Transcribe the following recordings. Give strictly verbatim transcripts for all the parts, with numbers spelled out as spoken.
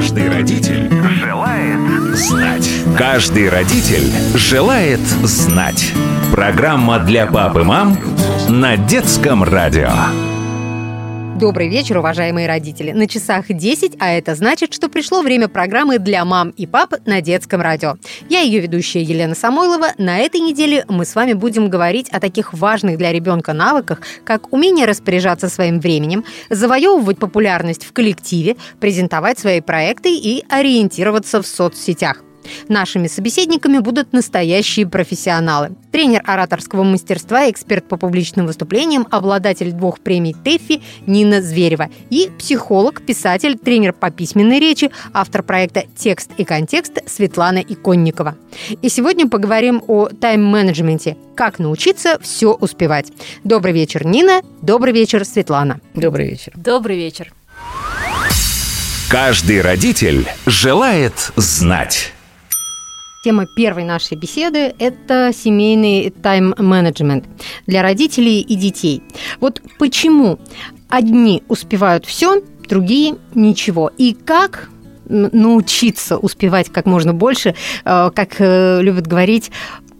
Каждый родитель желает знать. Каждый родитель желает знать. Программа для пап и мам на детском радио. Добрый вечер, уважаемые родители. На часах десять, а это значит, что пришло время программы для мам и пап на детском радио. Я ее ведущая Елена Самойлова. На этой неделе мы с вами будем говорить о таких важных для ребенка навыках, как умение распоряжаться своим временем, завоевывать популярность в коллективе, презентовать свои проекты и ориентироваться в соцсетях. Нашими собеседниками будут настоящие профессионалы. Тренер ораторского мастерства, эксперт по публичным выступлениям, обладатель двух премий ТЭФИ Нина Зверева и психолог, писатель, тренер по письменной речи, автор проекта «Текст и контекст» Светлана Иконникова. И сегодня поговорим о тайм-менеджменте. Как научиться все успевать. Добрый вечер, Нина. Добрый вечер, Светлана. Добрый вечер. Добрый вечер. Каждый родитель желает знать. Тема первой нашей беседы – это семейный тайм-менеджмент для родителей и детей. Вот почему одни успевают все, другие – ничего. И как научиться успевать как можно больше, как любят говорить,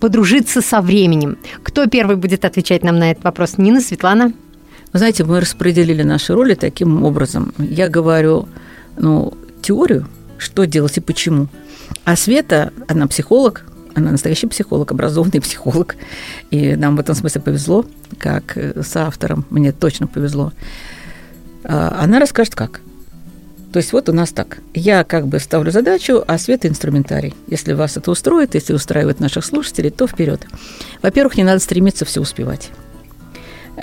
подружиться со временем. Кто первый будет отвечать нам на этот вопрос? Нина, Светлана? Вы знаете, мы распределили наши роли таким образом. Я говорю, ну, теорию, что делать и почему. А Света, она психолог, она настоящий психолог, образованный психолог. И нам в этом смысле повезло, как соавторам, мне точно повезло. Она расскажет, как. То есть вот у нас так. Я как бы ставлю задачу, а Света инструментарий. Если вас это устроит, если устраивает наших слушателей, то вперед. Во-первых, не надо стремиться все успевать.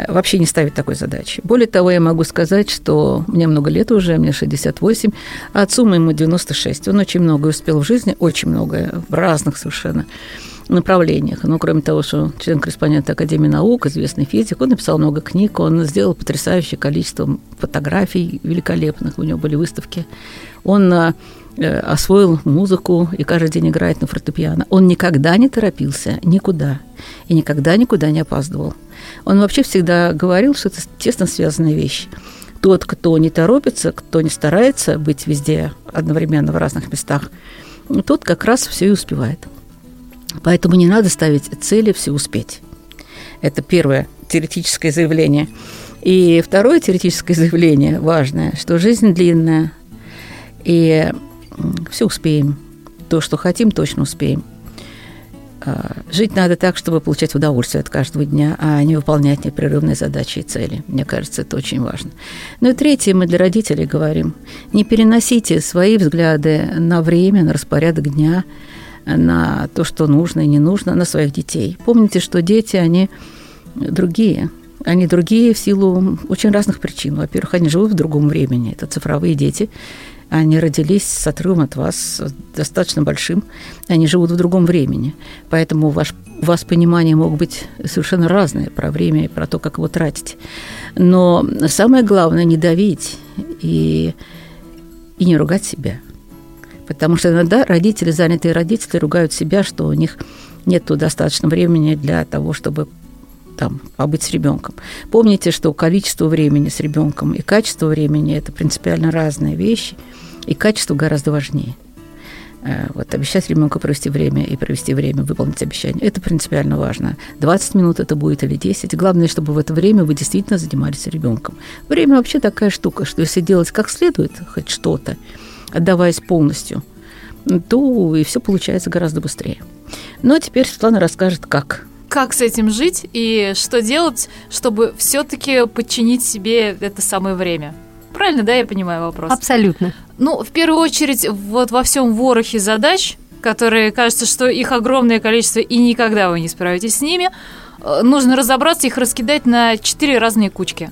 Вообще не ставить такой задачи. Более того, я могу сказать, что мне много лет уже, мне шестьдесят восемь, а отцу моему девяносто шесть. Он очень многое успел в жизни, очень многое, в разных совершенно направлениях. Но кроме того, что член-корреспондент Академии наук, известный физик, он написал много книг, он сделал потрясающее количество фотографий великолепных, у него были выставки. Он освоил музыку и каждый день играет на фортепиано. Он никогда не торопился, никуда, и никогда никуда не опаздывал. Он вообще всегда говорил, что это тесно связанная вещь. Тот, кто не торопится, кто не старается быть везде одновременно в разных местах, тот как раз все и успевает. Поэтому не надо ставить цели «все успеть». Это первое теоретическое заявление. И второе теоретическое заявление важное, что жизнь длинная, и все успеем. То, что хотим, точно успеем. Жить надо так, чтобы получать удовольствие от каждого дня, а не выполнять непрерывные задачи и цели. Мне кажется, это очень важно. Ну и третье, мы для родителей говорим. Не переносите свои взгляды на время, на распорядок дня, на то, что нужно и не нужно, на своих детей. Помните, что дети, они другие. Они другие в силу очень разных причин. Во-первых, они живут в другом времени. Это цифровые дети. Они родились с отрывом от вас, достаточно большим. Они живут в другом времени. Поэтому ваш, у вас понимания могут быть совершенно разные про время и про то, как его тратить. Но самое главное – не давить и, и не ругать себя. Потому что иногда родители, занятые родители, ругают себя, что у них нет достаточно времени для того, чтобы там, побыть с ребенком. Помните, что количество времени с ребенком и качество времени – это принципиально разные вещи, и качество гораздо важнее. Вот обещать ребенку провести время и провести время, выполнить обещание – это принципиально важно. двадцать минут это будет или десять. Главное, чтобы в это время вы действительно занимались ребенком. Время вообще такая штука, что если делать как следует хоть что-то, отдаваясь полностью, то и все получается гораздо быстрее. Но теперь Светлана расскажет, как. Как с этим жить и что делать, чтобы все-таки подчинить себе это самое время? Правильно, да, я понимаю вопрос? Абсолютно. Ну, в первую очередь, вот во всем ворохе задач, которые, кажется, что их огромное количество, и никогда вы не справитесь с ними, нужно разобраться, их раскидать на четыре разные кучки.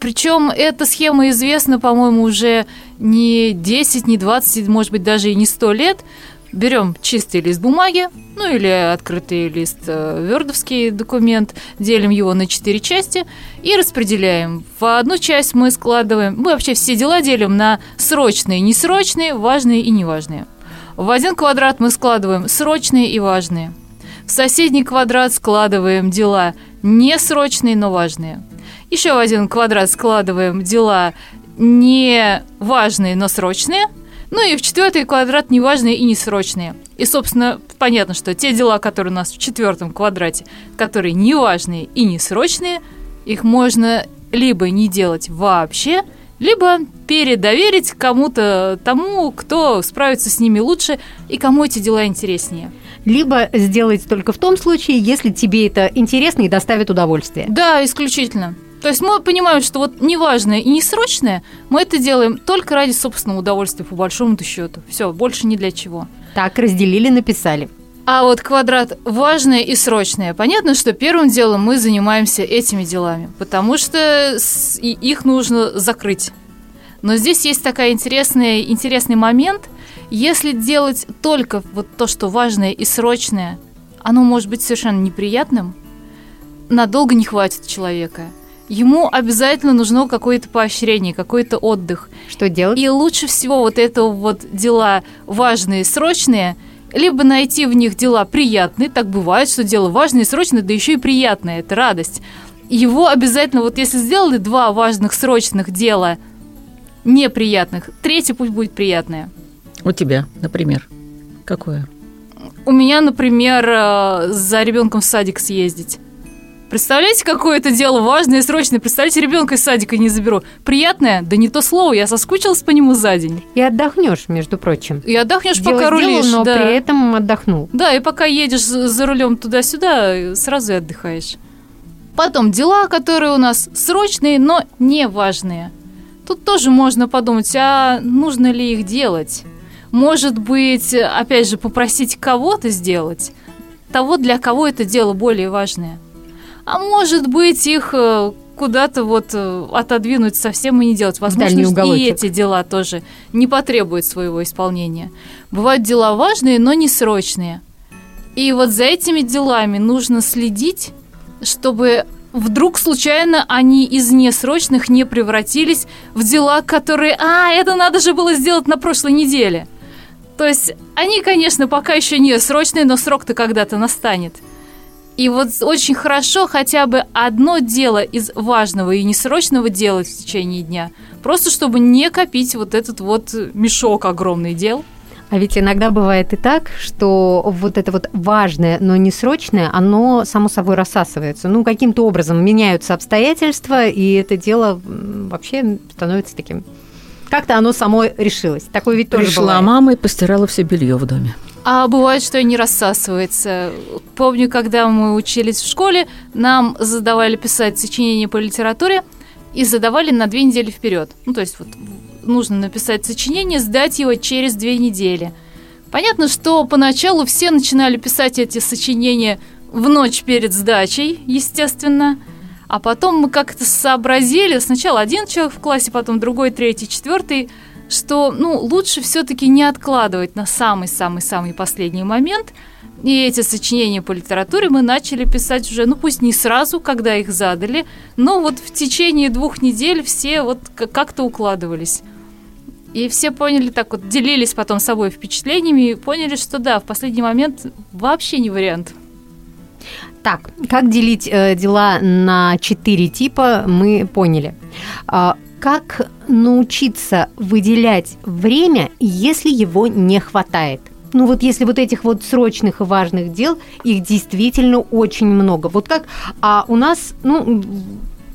Причем эта схема известна, по-моему, уже не десять, не двадцать, может быть, даже и не сто лет. Берем чистый лист бумаги, ну или открытый лист, вердовский документ, делим его на четыре части и распределяем. В одну часть мы складываем, мы вообще все дела делим на срочные, несрочные, важные и неважные. В один квадрат мы складываем срочные и важные. В соседний квадрат складываем дела несрочные, но важные. Еще в один квадрат складываем дела неважные, но срочные. Ну и в четвертый квадрат неважные и несрочные. И, собственно, понятно, что те дела, которые у нас в четвертом квадрате, которые неважные и несрочные, их можно либо не делать вообще, либо передоверить кому-то, тому, кто справится с ними лучше и кому эти дела интереснее. Либо сделать только в том случае, если тебе это интересно и доставит удовольствие. Да, исключительно. То есть мы понимаем, что вот неважное и несрочное мы это делаем только ради собственного удовольствия, по большому-то счету. Все, больше ни для чего. Так, разделили, написали. А вот квадрат важное и срочное. Понятно, что первым делом мы занимаемся этими делами, потому что их нужно закрыть. Но здесь есть такой интересный, интересный момент. Если делать только вот то, что важное и срочное, оно может быть совершенно неприятным. Надолго не хватит человека. Ему обязательно нужно какое-то поощрение, какой-то отдых. Что делать? И лучше всего вот это вот дела важные, срочные, либо найти в них дела приятные. Так бывает, что дело важное, срочное, да еще и приятное. Это радость. Его обязательно, вот если сделали два важных, срочных дела неприятных, третье пусть будет приятное. У тебя, например, какое? У меня, например, за ребенком в садик съездить. Представляете, какое это дело важное и срочное? Представляете, ребенка из садика не заберу. Приятное? Да не то слово, я соскучилась по нему за день. И отдохнешь, между прочим. И отдохнешь, дело пока рулишь. Сделал, но да. При этом отдохнул. Да, и пока едешь за рулем туда-сюда, сразу и отдыхаешь. Потом дела, которые у нас срочные, но не важные. Тут тоже можно подумать, а нужно ли их делать? Может быть, опять же, попросить кого-то сделать, того, для кого это дело более важное. А может быть, их куда-то вот отодвинуть совсем и не делать. Возможно, и эти дела тоже не потребуют своего исполнения. Бывают дела важные, но не срочные. И вот за этими делами нужно следить, чтобы вдруг случайно они из несрочных не превратились в дела, которые... А, это надо же было сделать на прошлой неделе. То есть они, конечно, пока еще не срочные, но срок-то когда-то настанет. И вот очень хорошо хотя бы одно дело из важного и несрочного делать в течение дня. Просто чтобы не копить вот этот вот мешок огромный дел. А ведь иногда бывает и так, что вот это вот важное, но несрочное, оно само собой рассасывается. Ну, каким-то образом меняются обстоятельства, и это дело вообще становится таким... Как-то оно само решилось. Такое ведь тоже пришла бывает. Мама и постирала все белье в доме. А бывает, что и не рассасывается. Помню, когда мы учились в школе, нам задавали писать сочинение по литературе и задавали на две недели вперед. Ну, то есть вот нужно написать сочинение, сдать его через две недели. Понятно, что поначалу все начинали писать эти сочинения в ночь перед сдачей, естественно. А потом мы как-то сообразили, сначала один человек в классе, потом другой, третий, четвертый, что ну, лучше все-таки не откладывать на самый-самый-самый последний момент. И эти сочинения по литературе мы начали писать уже, ну пусть не сразу, когда их задали, но вот в течение двух недель все вот как-то укладывались. И все поняли, так вот делились потом собой впечатлениями и поняли, что да, в последний момент вообще не вариант. Так, как делить э, дела на четыре типа, мы поняли. А, как научиться выделять время, если его не хватает? Ну вот если вот этих вот срочных и важных дел, их действительно очень много. Вот как а у нас, ну,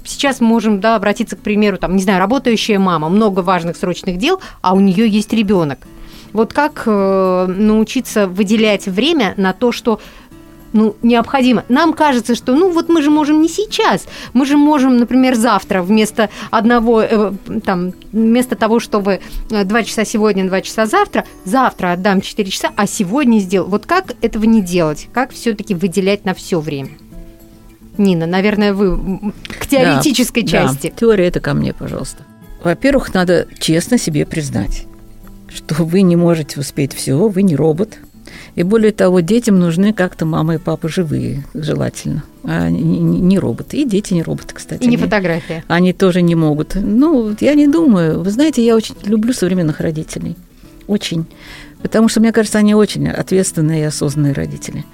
сейчас можем, да, обратиться, к примеру, там, не знаю, работающая мама, много важных срочных дел, а у нее есть ребенок. Вот как э, научиться выделять время на то, что... Ну, необходимо. Нам кажется, что, ну, вот мы же можем не сейчас. Мы же можем, например, завтра вместо одного, э, там, вместо того, чтобы два часа сегодня, два часа завтра, завтра отдам четыре часа, а сегодня сделаю. Вот как этого не делать? Как все-таки выделять на все время? Нина, наверное, вы к теоретической да, части. Да. Теория это ко мне, пожалуйста. Во-первых, надо честно себе признать, что вы не можете успеть всего, вы не робот. И более того, детям нужны как-то мама и папа живые, желательно, а не роботы. И дети не роботы, кстати. И не фотография. Они тоже не могут. Ну, я не думаю. Вы знаете, я очень люблю современных родителей. Очень. Потому что, мне кажется, они очень ответственные и осознанные родители.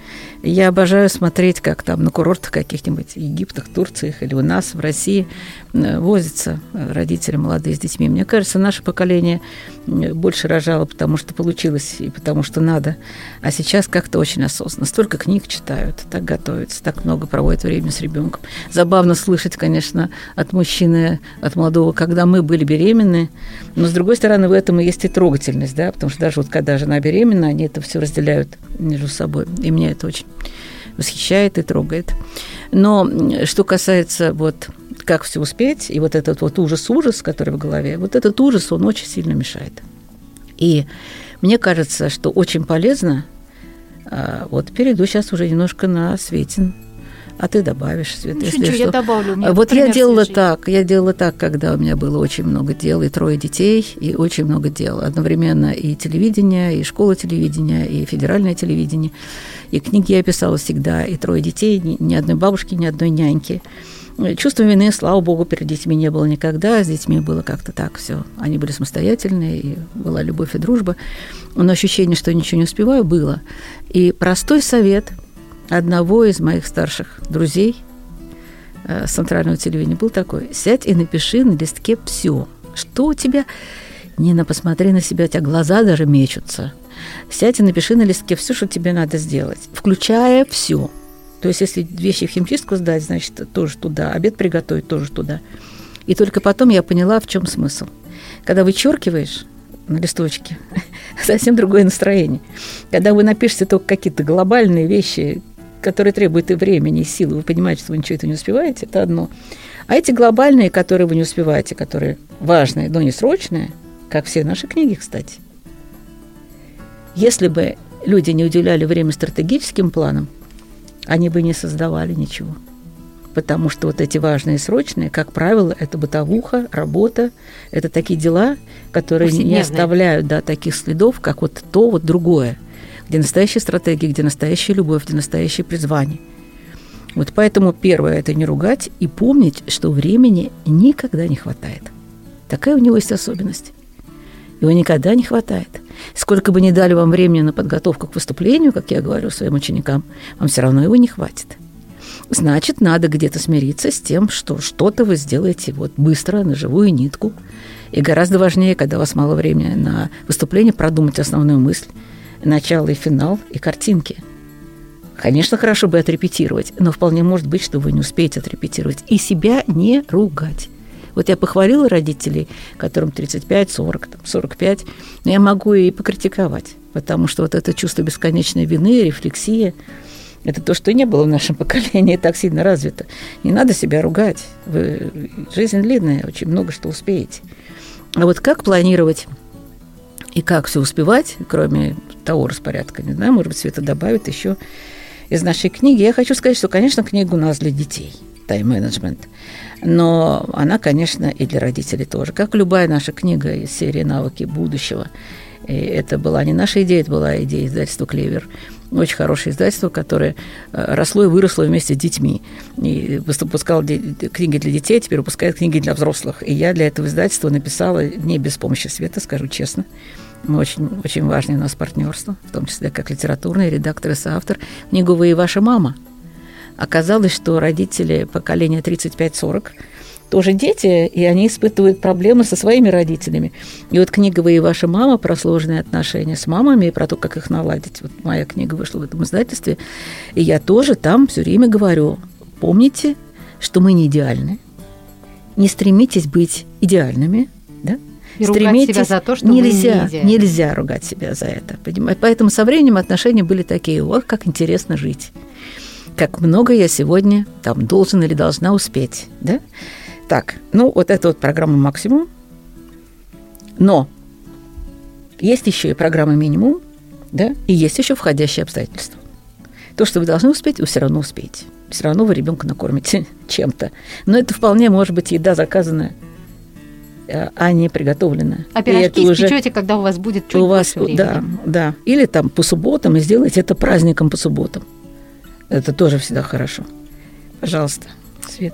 Я обожаю смотреть, как там на курортах каких-нибудь, в Египтах, Турциях или у нас, в России, возятся родители молодые с детьми. Мне кажется, наше поколение больше рожало, потому что получилось и потому что надо. А сейчас как-то очень осознанно. Столько книг читают, так готовятся, так много проводят времени с ребенком. Забавно слышать, конечно, от мужчины, от молодого, когда мы были беременны. Но, с другой стороны, в этом и есть и трогательность, да, потому что даже вот когда жена беременна, они это все разделяют между собой. И меня это очень восхищает и трогает. Но что касается вот как все успеть, и вот этот вот ужас-ужас, который в голове, вот этот ужас, он очень сильно мешает. И мне кажется, что очень полезно, вот перейду сейчас уже немножко на Светин, а ты добавишь, Свет, если что. Я добавлю. У меня вот я делала случай. так, я делала так, когда у меня было очень много дел, и трое детей, и очень много дел. Одновременно и телевидение, и школа телевидения, и федеральное телевидение. И книги я писала всегда, и трое детей, ни одной бабушки, ни одной няньки. Чувства вины, слава богу, перед детьми не было никогда. С детьми было как-то так все. Они были самостоятельные, и была любовь и дружба. Но ощущение, что ничего не успеваю, было. И простой совет одного из моих старших друзей э, с центрального телевидения был такой: сядь и напиши на листке все, что у тебя. Нина, посмотри на себя, у тебя глаза даже мечутся. Сядь и напиши на листке все, что тебе надо сделать, включая все. То есть, если вещи в химчистку сдать, значит, тоже туда. Обед приготовить, тоже туда. И только потом я поняла, в чем смысл. Когда вычеркиваешь на листочке, совсем другое настроение. Когда вы напишете только какие-то глобальные вещи, которые требуют и времени, и силы, вы понимаете, что вы ничего этого не успеваете, это одно. А эти глобальные, которые вы не успеваете, которые важные, но не срочные, как все наши книги, кстати. Если бы люди не уделяли время стратегическим планам, они бы не создавали ничего. Потому что вот эти важные и срочные, как правило, это бытовуха, работа, это такие дела, которые не оставляют, да, таких следов, как вот то, вот другое, где настоящая стратегия, где настоящая любовь, где настоящее призвание. Вот поэтому первое – это не ругать и помнить, что времени никогда не хватает. Такая у него есть особенность. Его никогда не хватает. Сколько бы ни дали вам времени на подготовку к выступлению, как я говорю своим ученикам, вам все равно его не хватит. Значит, надо где-то смириться с тем, что что-то вы сделаете вот быстро, на живую нитку. И гораздо важнее, когда у вас мало времени на выступление, продумать основную мысль, начало и финал, и картинки. Конечно, хорошо бы отрепетировать, но вполне может быть, что вы не успеете отрепетировать. И себя не ругать. Вот я похвалила родителей, которым тридцать пять, сорок, сорок пять, но я могу и покритиковать, потому что вот это чувство бесконечной вины, рефлексия, это то, что не было в нашем поколении, так сильно развито. Не надо себя ругать. Вы... Жизнь длинная, очень много что успеете. А вот как планировать и как все успевать, кроме того распорядка, не знаю, может быть, Света добавит еще из нашей книги. Я хочу сказать, что, конечно, книга у нас для детей, тайм-менеджмент, но она, конечно, и для родителей тоже. Как любая наша книга из серии «Навыки будущего», и это была не наша идея, это была идея издательства «Клевер». Очень хорошее издательство, которое росло и выросло вместе с детьми. И выпускало книги для детей, теперь выпускает книги для взрослых. И я для этого издательства написала не без помощи Света, скажу честно. Мы очень, очень важное у нас партнерство, в том числе как литературный редактор и соавтор. Книгу «Вы и ваша мама». Оказалось, что родители поколения тридцать пять сорок тоже дети, и они испытывают проблемы со своими родителями. И вот книга «Вы и ваша мама» про сложные отношения с мамами и про то, как их наладить. Вот моя книга вышла в этом издательстве, и я тоже там все время говорю: помните, что мы не идеальны, не стремитесь быть идеальными, да? И стремитесь, ругать себя за то, что нельзя, вы не идеальны. Нельзя ругать себя за это, понимаете? Поэтому со временем отношения были такие: ох, как интересно жить, как много я сегодня там должен или должна успеть, да? Так, ну, вот это вот программа «Максимум». Но есть еще и программа «Минимум», да, и есть еще входящие обстоятельства. То, что вы должны успеть, вы все равно успеете. Все равно вы ребенка накормите чем-то. Но это вполне может быть еда заказанная, а не приготовленная. А пирожки испечёте, когда у вас будет чуть у вас, больше времени. Да, да. Или там по субботам, и сделайте это праздником по субботам. Это тоже всегда хорошо. Пожалуйста. Свет.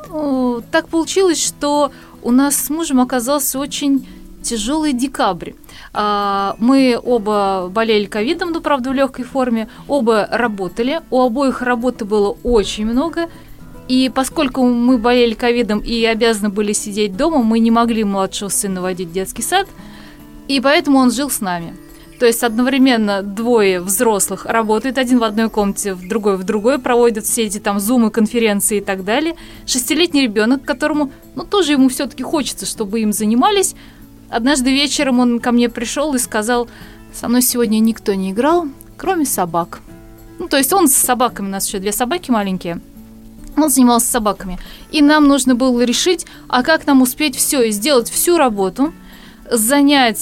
Так получилось, что у нас с мужем оказался очень тяжелый декабрь. Мы оба болели ковидом, но, правда, в легкой форме. Оба работали. У обоих работы было очень много. И поскольку мы болели ковидом и обязаны были сидеть дома, мы не могли младшего сына водить в детский сад. И поэтому он жил с нами. То есть одновременно двое взрослых работают, один в одной комнате, в другой в другой, проводят все эти там зумы, конференции и так далее. Шестилетний ребенок, которому, ну, тоже ему все-таки хочется, чтобы им занимались. Однажды вечером он ко мне пришел и сказал: со мной сегодня никто не играл, кроме собак. Ну, то есть он с собаками, у нас еще две собаки маленькие. Он занимался собаками. И нам нужно было решить, а как нам успеть все и сделать всю работу, занять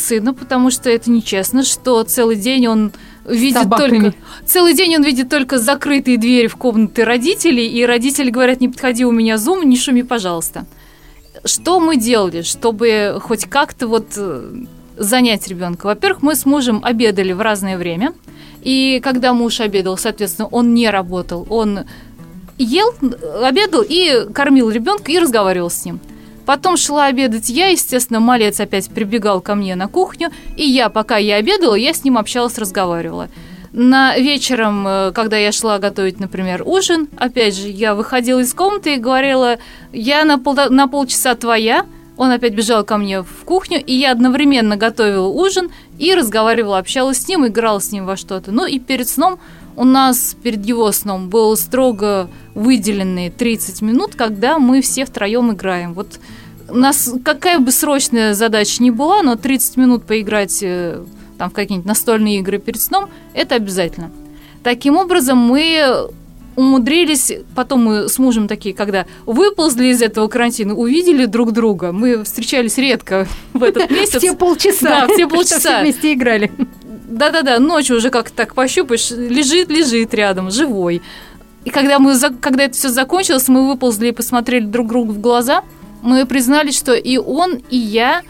сына, потому что это нечестно, что целый день он видит только, целый день он видит только закрытые двери в комнаты родителей, и родители говорят: не подходи, у меня зум, не шуми, пожалуйста. Что мы делали, чтобы хоть как-то вот занять ребенка? Во-первых, мы с мужем обедали в разное время, и когда муж обедал, соответственно, он не работал, он ел, обедал и кормил ребенка и разговаривал с ним. Потом шла обедать я, естественно, малец опять прибегал ко мне на кухню, и я, пока я обедала, я с ним общалась, разговаривала. На вечером, когда я шла готовить, например, ужин, опять же, я выходила из комнаты и говорила: я на, пол, на полчаса твоя. Он опять бежал ко мне в кухню, и я одновременно готовила ужин и разговаривала, общалась с ним, играла с ним во что-то. Ну и перед сном у нас, перед его сном, было строго выделенные тридцать минут, когда мы все втроем играем. Вот у нас какая бы срочная задача ни была, но тридцать минут поиграть там, в какие-нибудь настольные игры перед сном, это обязательно. Таким образом, мы умудрились, потом мы с мужем такие, когда выползли из этого карантина, увидели друг друга. Мы встречались редко в этот месяц. Все полчаса. Да, все полчаса. Вместе играли. Да-да-да, ночью уже как-то так пощупаешь, лежит-лежит рядом, живой. И когда, мы, когда это все закончилось, мы выползли и посмотрели друг другу в глаза, мы признались, что и он, и я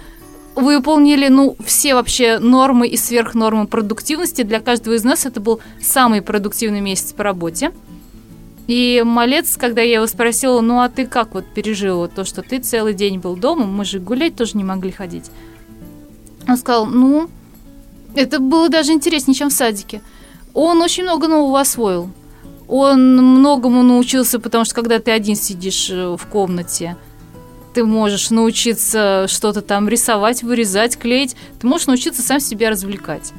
выполнили, ну, все вообще нормы и сверхнормы продуктивности. Для каждого из нас это был самый продуктивный месяц по работе. И малец, когда я его спросила: ну, а ты как вот пережила то, что ты целый день был дома, мы же гулять тоже не могли ходить. Он сказал: ну... это было даже интереснее, чем в садике. Он очень много нового освоил. Он многому научился, потому что когда ты один сидишь в комнате, ты можешь научиться что-то там рисовать, вырезать, клеить. Ты можешь научиться сам себя развлекать.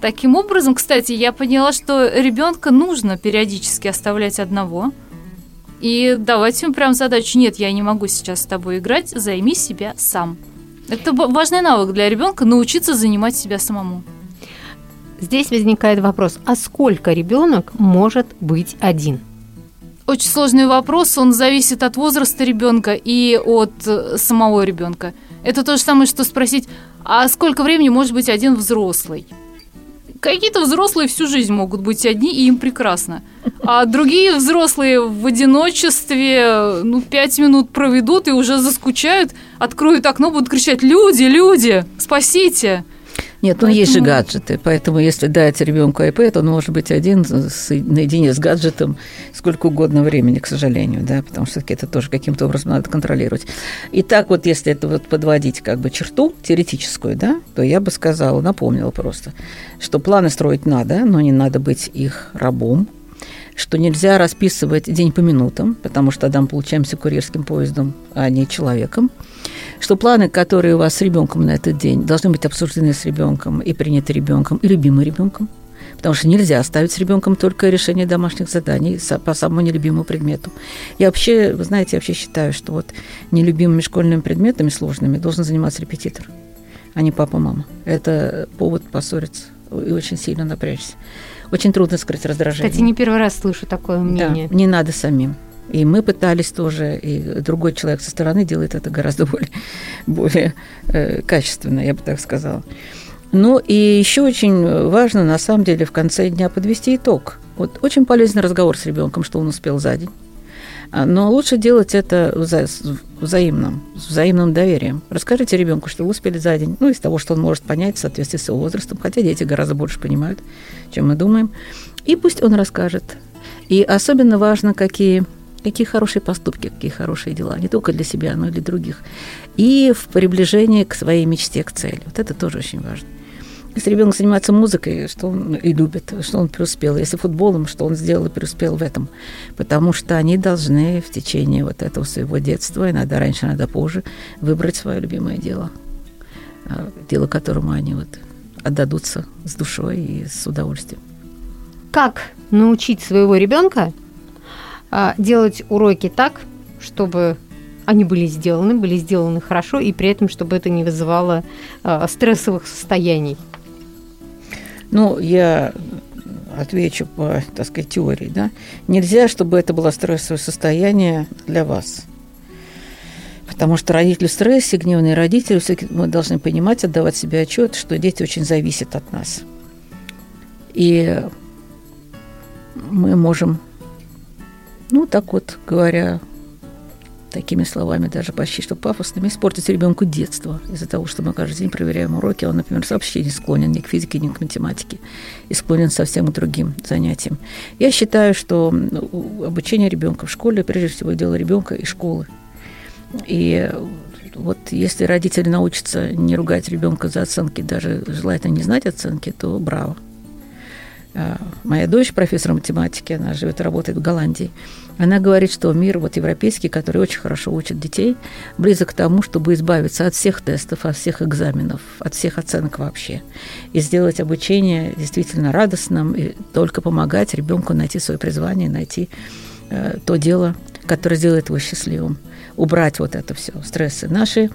Таким образом, кстати, я поняла, что ребенка нужно периодически оставлять одного и давать ему прям задачу: нет, я не могу сейчас с тобой играть, займи себя сам. Это важный навык для ребенка — научиться занимать себя самому. Здесь возникает вопрос: а сколько ребенок может быть один? Очень сложный вопрос, он зависит от возраста ребенка и от самого ребенка. Это то же самое, что спросить: а сколько времени может быть один взрослый? Какие-то взрослые всю жизнь могут быть одни, и им прекрасно. А другие взрослые в одиночестве, ну, пять минут проведут и уже заскучают, откроют окно, будут кричать: люди, люди, спасите! Нет, ну, поэтому... есть же гаджеты, поэтому если дать ребенку iPad, он может быть один с, наедине с гаджетом сколько угодно времени, к сожалению, да, потому что это тоже каким-то образом надо контролировать. И так вот, если это вот подводить как бы черту теоретическую, да, то я бы сказала, напомнила просто, что планы строить надо, но не надо быть их рабом, что нельзя расписывать день по минутам, потому что тогда мы получаемся курьерским поездом, а не человеком, что планы, которые у вас с ребенком на этот день, должны быть обсуждены с ребенком и приняты ребенком, и любимы ребенком, потому что нельзя оставить с ребенком только решение домашних заданий по самому нелюбимому предмету. Я вообще, вы знаете, я вообще считаю, что вот нелюбимыми школьными предметами сложными должен заниматься репетитор, а не папа-мама. Это повод поссориться и очень сильно напрячься. Очень трудно скрыть раздражение. Кстати, не первый раз слышу такое мнение. Да, не надо самим. И мы пытались тоже, и другой человек со стороны делает это гораздо более, более э, качественно, я бы так сказала. Ну и еще очень важно, на самом деле, в конце дня подвести итог. Вот очень полезный разговор с ребенком, что он успел за день. Но лучше делать это вза- взаимным, с взаимным доверием. Расскажите ребенку, что вы успели за день, ну, из того, что он может понять в соответствии с его возрастом, хотя дети гораздо больше понимают, чем мы думаем. И пусть он расскажет. И особенно важно, какие какие хорошие поступки, какие хорошие дела, не только для себя, но и для других. И в приближении к своей мечте, к цели. Вот это тоже очень важно. Если ребенок занимается музыкой, что он и любит, что он преуспел. Если футболом, что он сделал и преуспел в этом. Потому что они должны в течение вот этого своего детства, иногда раньше, иногда позже, выбрать свое любимое дело. Дело, которому они вот отдадутся с душой и с удовольствием. Как научить своего ребенка делать уроки так, чтобы они были сделаны, были сделаны хорошо, и при этом, чтобы это не вызывало э, стрессовых состояний? Ну, я отвечу по, так сказать, теории, да. Нельзя, чтобы это было стрессовое состояние для вас. Потому что родители в стрессе, гневные родители, все-таки мы должны понимать, отдавать себе отчет, что дети очень зависят от нас. И мы можем, ну, так вот говоря, такими словами, даже почти что пафосными, испортить ребенку детство из-за того, что мы каждый день проверяем уроки. Он, например, вообще не склонен ни к физике, ни к математике, и склонен совсем к другим занятиям. Я считаю, что обучение ребенка в школе, прежде всего, дело ребенка и школы. И вот если родители научатся не ругать ребенка за оценки, даже желательно не знать оценки, то браво. Моя дочь профессор математики, она живет и работает в Голландии. Она говорит, что мир вот, европейский, который очень хорошо учит детей, близок к тому, чтобы избавиться от всех тестов, от всех экзаменов, от всех оценок вообще. И сделать обучение действительно радостным, и только помогать ребенку найти свое призвание, найти э, то дело, которое сделает его счастливым. Убрать вот это все, стрессы. Наши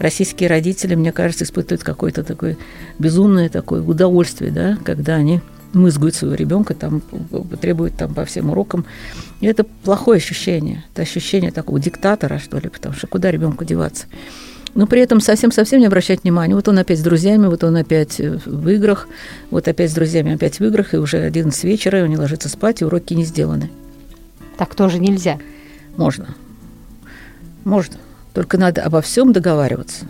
российские родители, мне кажется, испытывают какое-то такое безумное такое удовольствие, да, когда они мызгают своего ребенка, там, требуют там, по всем урокам. И это плохое ощущение. Это ощущение такого диктатора, что ли, потому что куда ребенку деваться? Но при этом совсем-совсем не обращать внимания. Вот он опять с друзьями, вот он опять в играх, вот опять с друзьями, опять в играх, и уже одиннадцать вечера, и они ложатся спать, и уроки не сделаны. Так тоже нельзя? Можно. Можно. Только надо обо всем договариваться.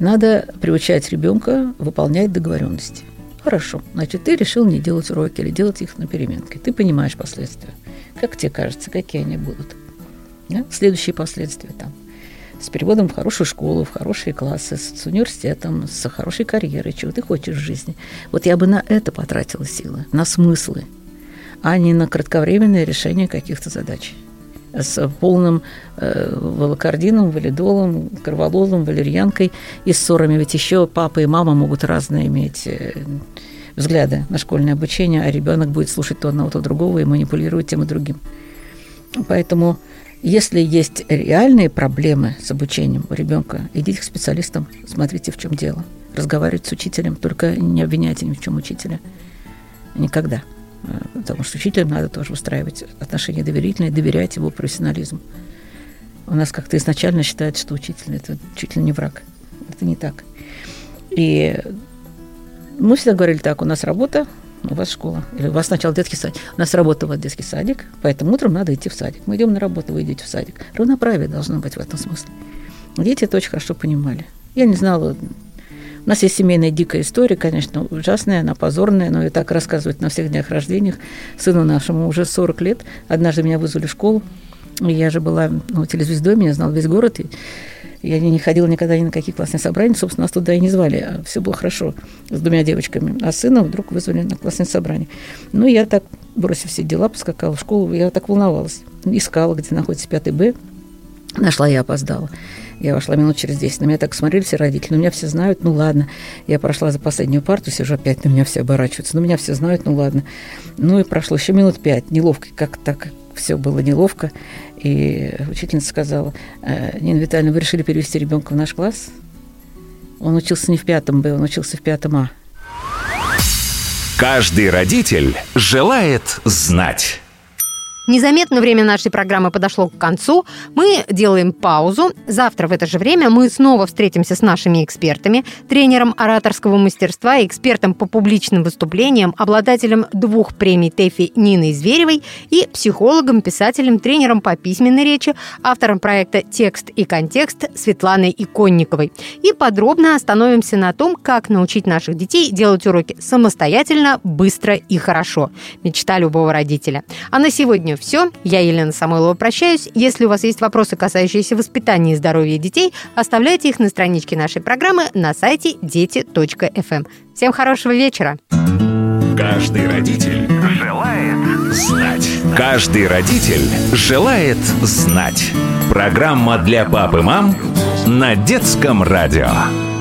Надо приучать ребенка выполнять договоренности. Хорошо, значит, ты решил не делать уроки или делать их на переменке. Ты понимаешь последствия. Как тебе кажется, какие они будут? Да? Следующие последствия там. С переводом в хорошую школу, в хорошие классы, с университетом, с хорошей карьерой, чего ты хочешь в жизни. Вот я бы на это потратила силы, на смыслы, а не на кратковременное решение каких-то задач. С полным э, валокардином, валидолом, корвалолом, валерьянкой и ссорами. Ведь еще папа и мама могут разные иметь э, взгляды на школьное обучение, а ребенок будет слушать то одного, то другого и манипулировать тем и другим. Поэтому, если есть реальные проблемы с обучением у ребенка, идите к специалистам, смотрите, в чем дело. Разговаривайте с учителем, только не обвиняйте ни в чем учителя. Никогда. Потому что учителям надо тоже выстраивать отношения доверительные, доверять его профессионализму. У нас как-то изначально считается, что учитель – это чуть ли не враг. Это не так. И мы всегда говорили так: у нас работа, у вас школа. Или у вас сначала детский садик. У нас работа, у вас детский садик, поэтому утром надо идти в садик. Мы идем на работу, вы идете в садик. Равноправие должно быть в этом смысле. Дети это очень хорошо понимали. Я не знала... У нас есть семейная дикая история, конечно, ужасная, она позорная, но и так рассказывают на всех днях рождениях. Сыну нашему уже сорок лет. Однажды меня вызвали в школу. Я же была, ну, телезвездой, меня знал весь город. И я не ходила никогда ни на какие классные собрания. Собственно, нас туда и не звали. А все было хорошо с двумя девочками. А сына вдруг вызвали на классное собрание. Ну, я так, бросив все дела, поскакала в школу. Я так волновалась. Искала, где находится пятый Б. Нашла и опоздала. Я вошла минут через десять. На меня так смотрели все родители. Ну, меня все знают. Ну, ладно. Я прошла за последнюю парту, сижу опять, на меня все оборачиваются. Ну, меня все знают. Ну, ладно. Ну, и прошло еще минут пять. Неловко. Как так? Все было неловко. И учительница сказала: Нина Витальевна, вы решили перевести ребенка в наш класс? Он учился не в пятом Б, он учился в пятом А. Каждый родитель желает знать. Незаметно время нашей программы подошло к концу. Мы делаем паузу. Завтра в это же время мы снова встретимся с нашими экспертами, тренером ораторского мастерства и экспертом по публичным выступлениям, обладателем двух премий ТЭФИ Ниной Зверевой и психологом, писателем, тренером по письменной речи, автором проекта «Текст и контекст» Светланой Иконниковой. И подробно остановимся на том, как научить наших детей делать уроки самостоятельно, быстро и хорошо. Мечта любого родителя. А на сегодня все. Я, Елена Самойлова, прощаюсь. Если у вас есть вопросы, касающиеся воспитания и здоровья детей, оставляйте их на страничке нашей программы на сайте дети точка эф эм. Всем хорошего вечера. Каждый родитель желает знать. Каждый родитель желает знать. Программа для пап и мам на детском радио.